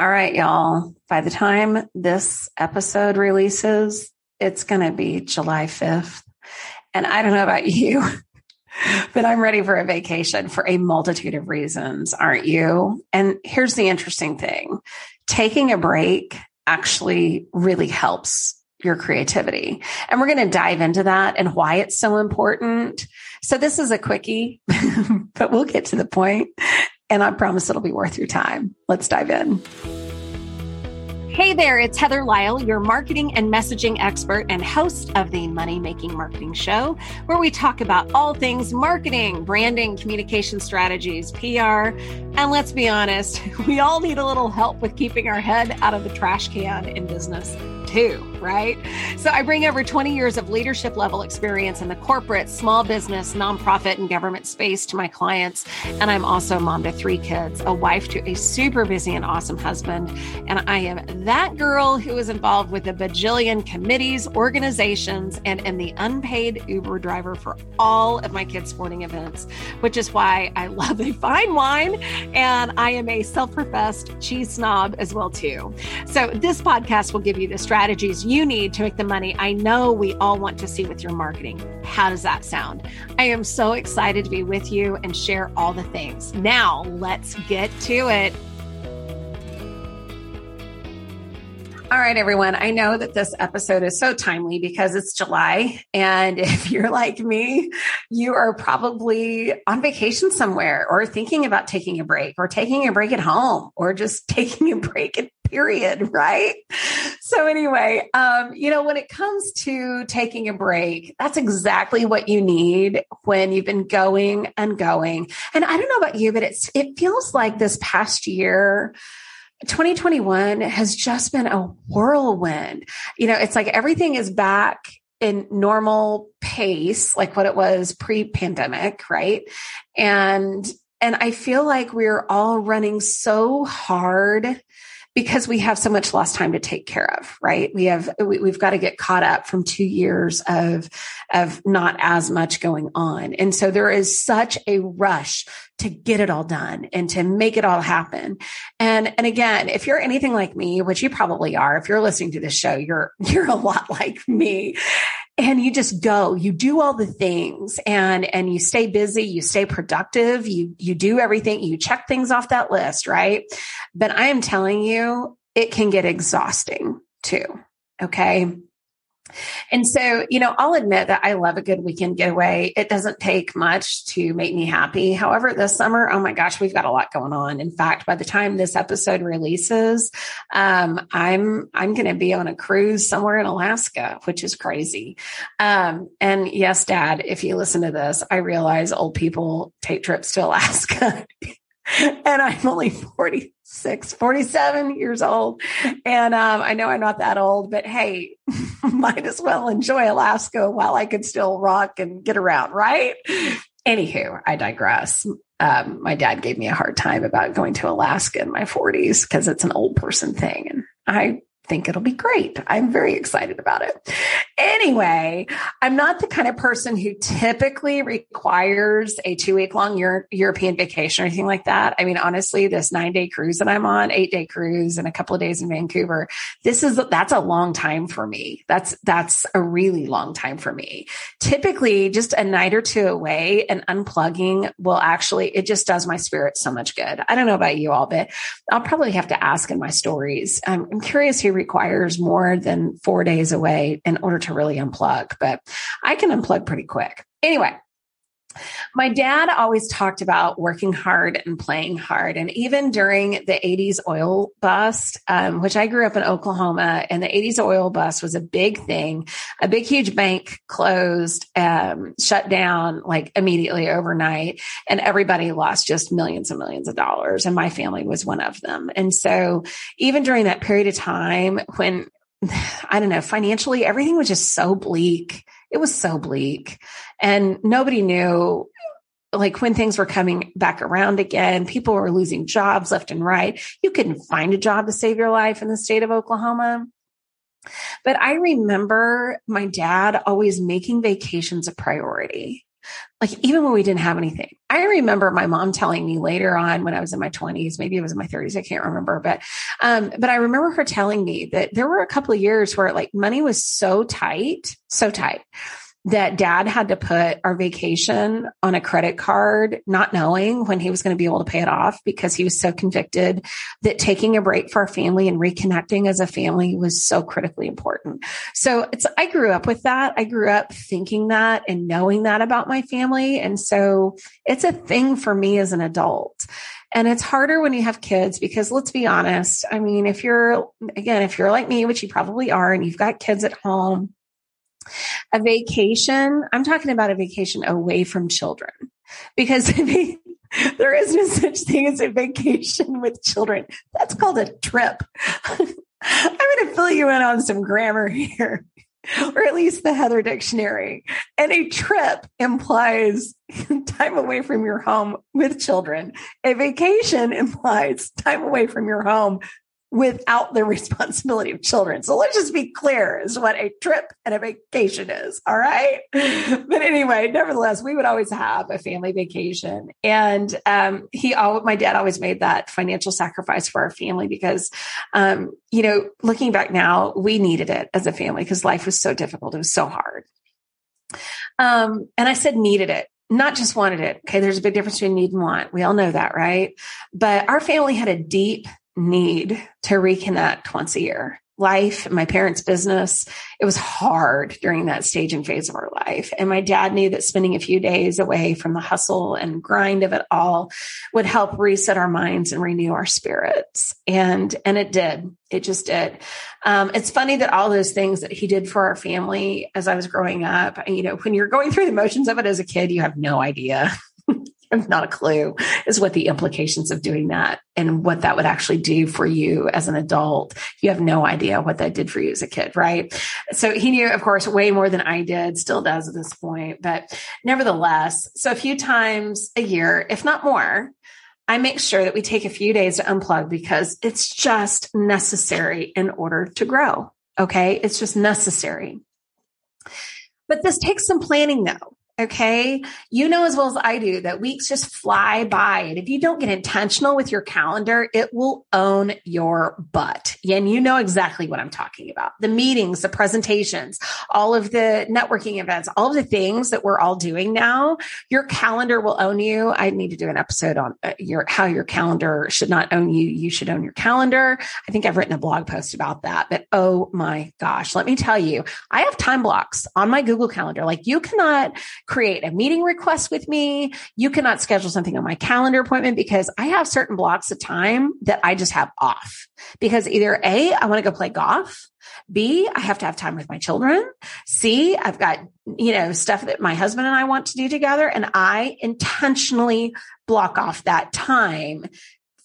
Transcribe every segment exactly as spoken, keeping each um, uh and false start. All right, y'all. By the time this episode releases, it's going to be July fifth. And I don't know about you, but I'm ready for a vacation for a multitude of reasons, aren't you? And here's the interesting thing. Taking a break actually really helps your creativity. And we're going to dive into that and why it's so important. So this is a quickie, but we'll get to the point. And I promise it'll be worth your time. Let's dive in. Hey there, it's Heather Lyle, your marketing and messaging expert and host of the Money Making Marketing Show, where we talk about all things marketing, branding, communication strategies, P R, and let's be honest, we all need a little help with keeping our head out of the trash can in business too, right? So I bring over twenty years of leadership level experience in the corporate, small business, nonprofit, and government space to my clients. And I'm also a mom to three kids, a wife to a super busy and awesome husband. And I am that girl who is involved with a bajillion committees, organizations, and am the unpaid Uber driver for all of my kids' sporting events, which is why I love a fine wine. And I am a self-professed cheese snob as well too. So this podcast will give you the strategy strategies you need to make the money I know we all want to see with your marketing. How does that sound? I am so excited to be with you and share all the things. Now let's get to it. All right, everyone. I know that this episode is so timely because it's July. And if you're like me, you are probably on vacation somewhere or thinking about taking a break or taking a break at home or just taking a break at period, right? So anyway, um, you know, when it comes to taking a break, that's exactly what you need when you've been going and going. And I don't know about you, but it's it feels like this past year, twenty twenty-one has just been a whirlwind. You know, it's like everything is back in normal pace, like what it was pre-pandemic, right? And, and I feel like we're all running so hard because we have so much lost time to take care of, right? We have, we, we've got to get caught up from two years of, of not as much going on. And so there is such a rush to get it all done and to make it all happen. And, and again, if you're anything like me, which you probably are, if you're listening to this show, you're, you're a lot like me. And you just go, you do all the things and, and you stay busy, you stay productive, you, you do everything, you check things off that list, right? But I am telling you, it can get exhausting too. Okay. And so, you know, I'll admit that I love a good weekend getaway. It doesn't take much to make me happy. However, this summer, oh my gosh, we've got a lot going on. In fact, by the time this episode releases, um, I'm, I'm going to be on a cruise somewhere in Alaska, which is crazy. Um, and yes, Dad, if you listen to this, I realize old people take trips to Alaska and I'm only forty-six, forty-seven years old. And um, I know I'm not that old, but hey, might as well enjoy Alaska while I could still rock and get around, right? Anywho, I digress. Um, my dad gave me a hard time about going to Alaska in my forties because it's an old person thing. And I think it'll be great. I'm very excited about it. Anyway, I'm not the kind of person who typically requires a two week long Euro- European vacation or anything like that. I mean, honestly, this nine day cruise that I'm on, eight day cruise and a couple of days in Vancouver, this is, that's a long time for me. That's, that's a really long time for me. Typically just a night or two away and unplugging will actually, it just does my spirit so much good. I don't know about you all, but I'll probably have to ask in my stories. I'm, I'm curious who requires more than four days away in order to to really unplug, but I can unplug pretty quick. Anyway, my dad always talked about working hard and playing hard. And even during the eighties oil bust, um, which I grew up in Oklahoma, and the eighties oil bust was a big thing. A big, huge bank closed, um, shut down like immediately overnight, and everybody lost just millions and millions of dollars. And my family was one of them. And so even during that period of time when I don't know, financially, everything was just so bleak. It was so bleak. And nobody knew, like, when things were coming back around again, people were losing jobs left and right. You couldn't find a job to save your life in the state of Oklahoma. But I remember my dad always making vacations a priority. Like even when we didn't have anything, I remember my mom telling me later on when I was in my twenties, maybe it was in my thirties, I can't remember, but, um, but I remember her telling me that there were a couple of years where like money was so tight, so tight that dad had to put our vacation on a credit card, not knowing when he was going to be able to pay it off because he was so convicted that taking a break for our family and reconnecting as a family was so critically important. So it's, I grew up with that. I grew up thinking that and knowing that about my family. And so it's a thing for me as an adult. And it's harder when you have kids because let's be honest. I mean, if you're, again, if you're like me, which you probably are, and you've got kids at home, a vacation, I'm talking about a vacation away from children because there is no such thing as a vacation with children. That's called a trip. I'm going to fill you in on some grammar here, or at least the Heather Dictionary. And a trip implies time away from your home with children. A vacation implies time away from your home without the responsibility of children. So let's just be clear is what a trip and a vacation is. All right. But anyway, nevertheless, we would always have a family vacation. And, um, he, all, my dad always made that financial sacrifice for our family because, um, you know, looking back now, we needed it as a family because life was so difficult. It was so hard. Um, and I said, needed it. Not just wanted it. Okay. There's a big difference between need and want. We all know that. Right. But our family had a deep need to reconnect once a year. Life, my parents' business, it was hard during that stage and phase of our life. And my dad knew that spending a few days away from the hustle and grind of it all would help reset our minds and renew our spirits. And, and it did. It just did. Um, it's funny that all those things that he did for our family as I was growing up, you know, when you're going through the motions of it as a kid, you have no idea. Not a clue is what the implications of doing that and what that would actually do for you as an adult. You have no idea what that did for you as a kid, right? So he knew, of course, way more than I did, still does at this point, but nevertheless, so a few times a year, if not more, I make sure that we take a few days to unplug because it's just necessary in order to grow. Okay. It's just necessary. But this takes some planning though. Okay. You know, as well as I do that weeks just fly by. And if you don't get intentional with your calendar, it will own your butt. And you know exactly what I'm talking about. The meetings, the presentations, all of the networking events, all of the things that we're all doing now, your calendar will own you. I need to do an episode on your, how your calendar should not own you. You should own your calendar. I think I've written a blog post about that, but oh my gosh, let me tell you, I have time blocks on my Google Calendar. Like you cannot create a meeting request with me. You cannot schedule something on my calendar appointment because I have certain blocks of time that I just have off because either A, I want to go play golf. B, I have to have time with my children. C, I've got, you know, stuff that my husband and I want to do together. And I intentionally block off that time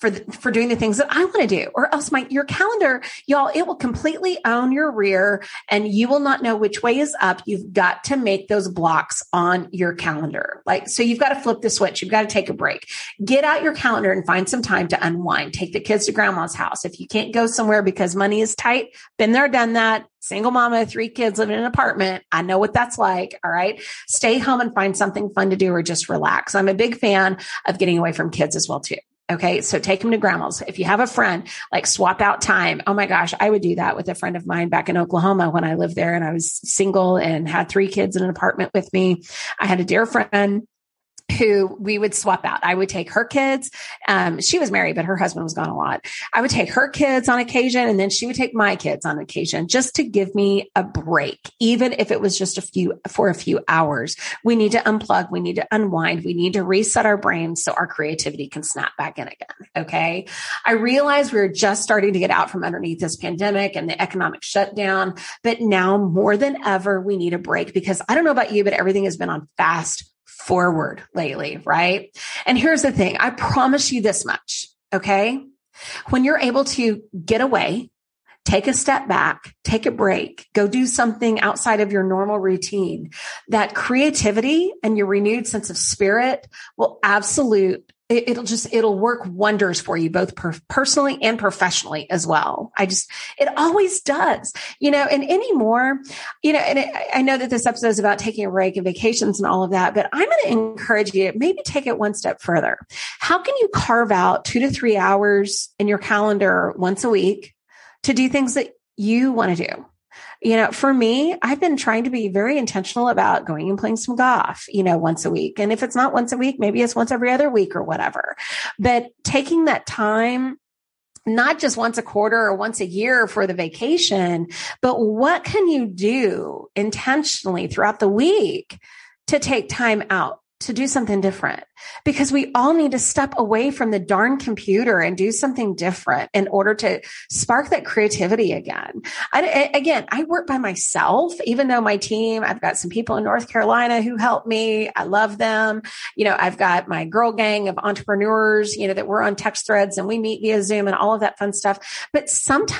for, the, for doing the things that I want to do, or else my, your calendar, y'all, it will completely own your rear and you will not know which way is up. You've got to make those blocks on your calendar. Like, so you've got to flip the switch. You've got to take a break, get out your calendar and find some time to unwind, take the kids to grandma's house. If you can't go somewhere because money is tight, been there, done that. Single mama, three kids living in an apartment. I know what that's like. All right. Stay home and find something fun to do or just relax. I'm a big fan of getting away from kids as well too. Okay. So take them to grandma's. If you have a friend, like swap out time. Oh my gosh. I would do that with a friend of mine back in Oklahoma when I lived there and I was single and had three kids in an apartment with me. I had a dear friend who we would swap out. I would take her kids. Um, she was married, but her husband was gone a lot. I would take her kids on occasion, and then she would take my kids on occasion just to give me a break. Even if it was just a few, for a few hours, we need to unplug. We need to unwind. We need to reset our brains so our creativity can snap back in again. Okay. I realized we were just starting to get out from underneath this pandemic and the economic shutdown, but now more than ever, we need a break because I don't know about you, but everything has been on fast forward lately, right? And here's the thing. I promise you this much. Okay. When you're able to get away, take a step back, take a break, go do something outside of your normal routine, that creativity and your renewed sense of spirit will absolute it, it'll just, it'll work wonders for you both per- personally and professionally as well. I just, it always does, you know, and anymore, you know, and it, I know that this episode is about taking a break and vacations and all of that, but I'm going to encourage you to maybe take it one step further. How can you carve out two to three hours in your calendar once a week to do things that you want to do? You know, for me, I've been trying to be very intentional about going and playing some golf, you know, once a week. And if it's not once a week, maybe it's once every other week or whatever. But taking that time, not just once a quarter or once a year for the vacation, but what can you do intentionally throughout the week to take time out to do something different? Because we all need to step away from the darn computer and do something different in order to spark that creativity again. I, again, I work by myself, even though my team, I've got some people in North Carolina who help me. I love them. You know, I've got my girl gang of entrepreneurs, you know, that we're on text threads and we meet via Zoom and all of that fun stuff. But sometimes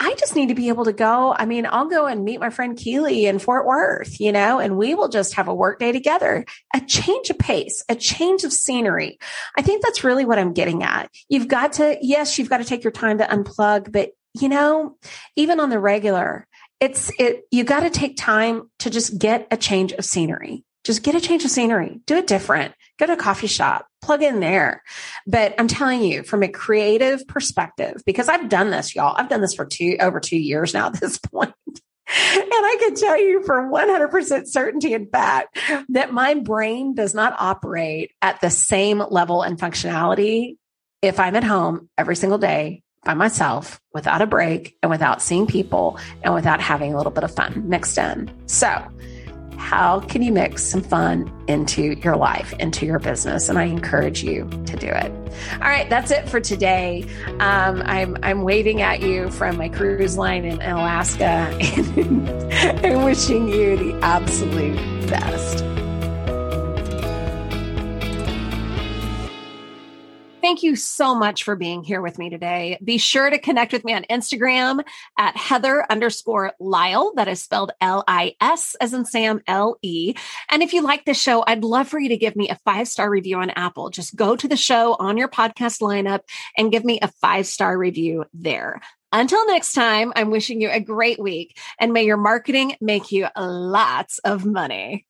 I just need to be able to go. I mean, I'll go and meet my friend Keely in Fort Worth, you know, and we will just have a work day together, a change of pace, a change of scenery. I think that's really what I'm getting at. You've got to, yes, you've got to take your time to unplug, but you know, even on the regular, it's, it, you got to take time to just get a change of scenery. Just get a change of scenery, do it different, go to a coffee shop, plug in there. But I'm telling you, from a creative perspective, because I've done this, y'all, I've done this for two, over two years now at this point. And I can tell you for one hundred percent certainty, in fact, that my brain does not operate at the same level and functionality if I'm at home every single day by myself, without a break and without seeing people and without having a little bit of fun mixed in. So how can you mix some fun into your life, into your business? And I encourage you to do it. All right, that's it for today. Um, I'm I'm waving at you from my cruise line in Alaska and, and wishing you the absolute best. Thank you so much for being here with me today. Be sure to connect with me on Instagram at Heather underscore Lyle. That is spelled L I S as in Sam, L E. And if you like the show, I'd love for you to give me a five-star review on Apple. Just go to the show on your podcast lineup and give me a five-star review there. Until next time, I'm wishing you a great week and may your marketing make you lots of money.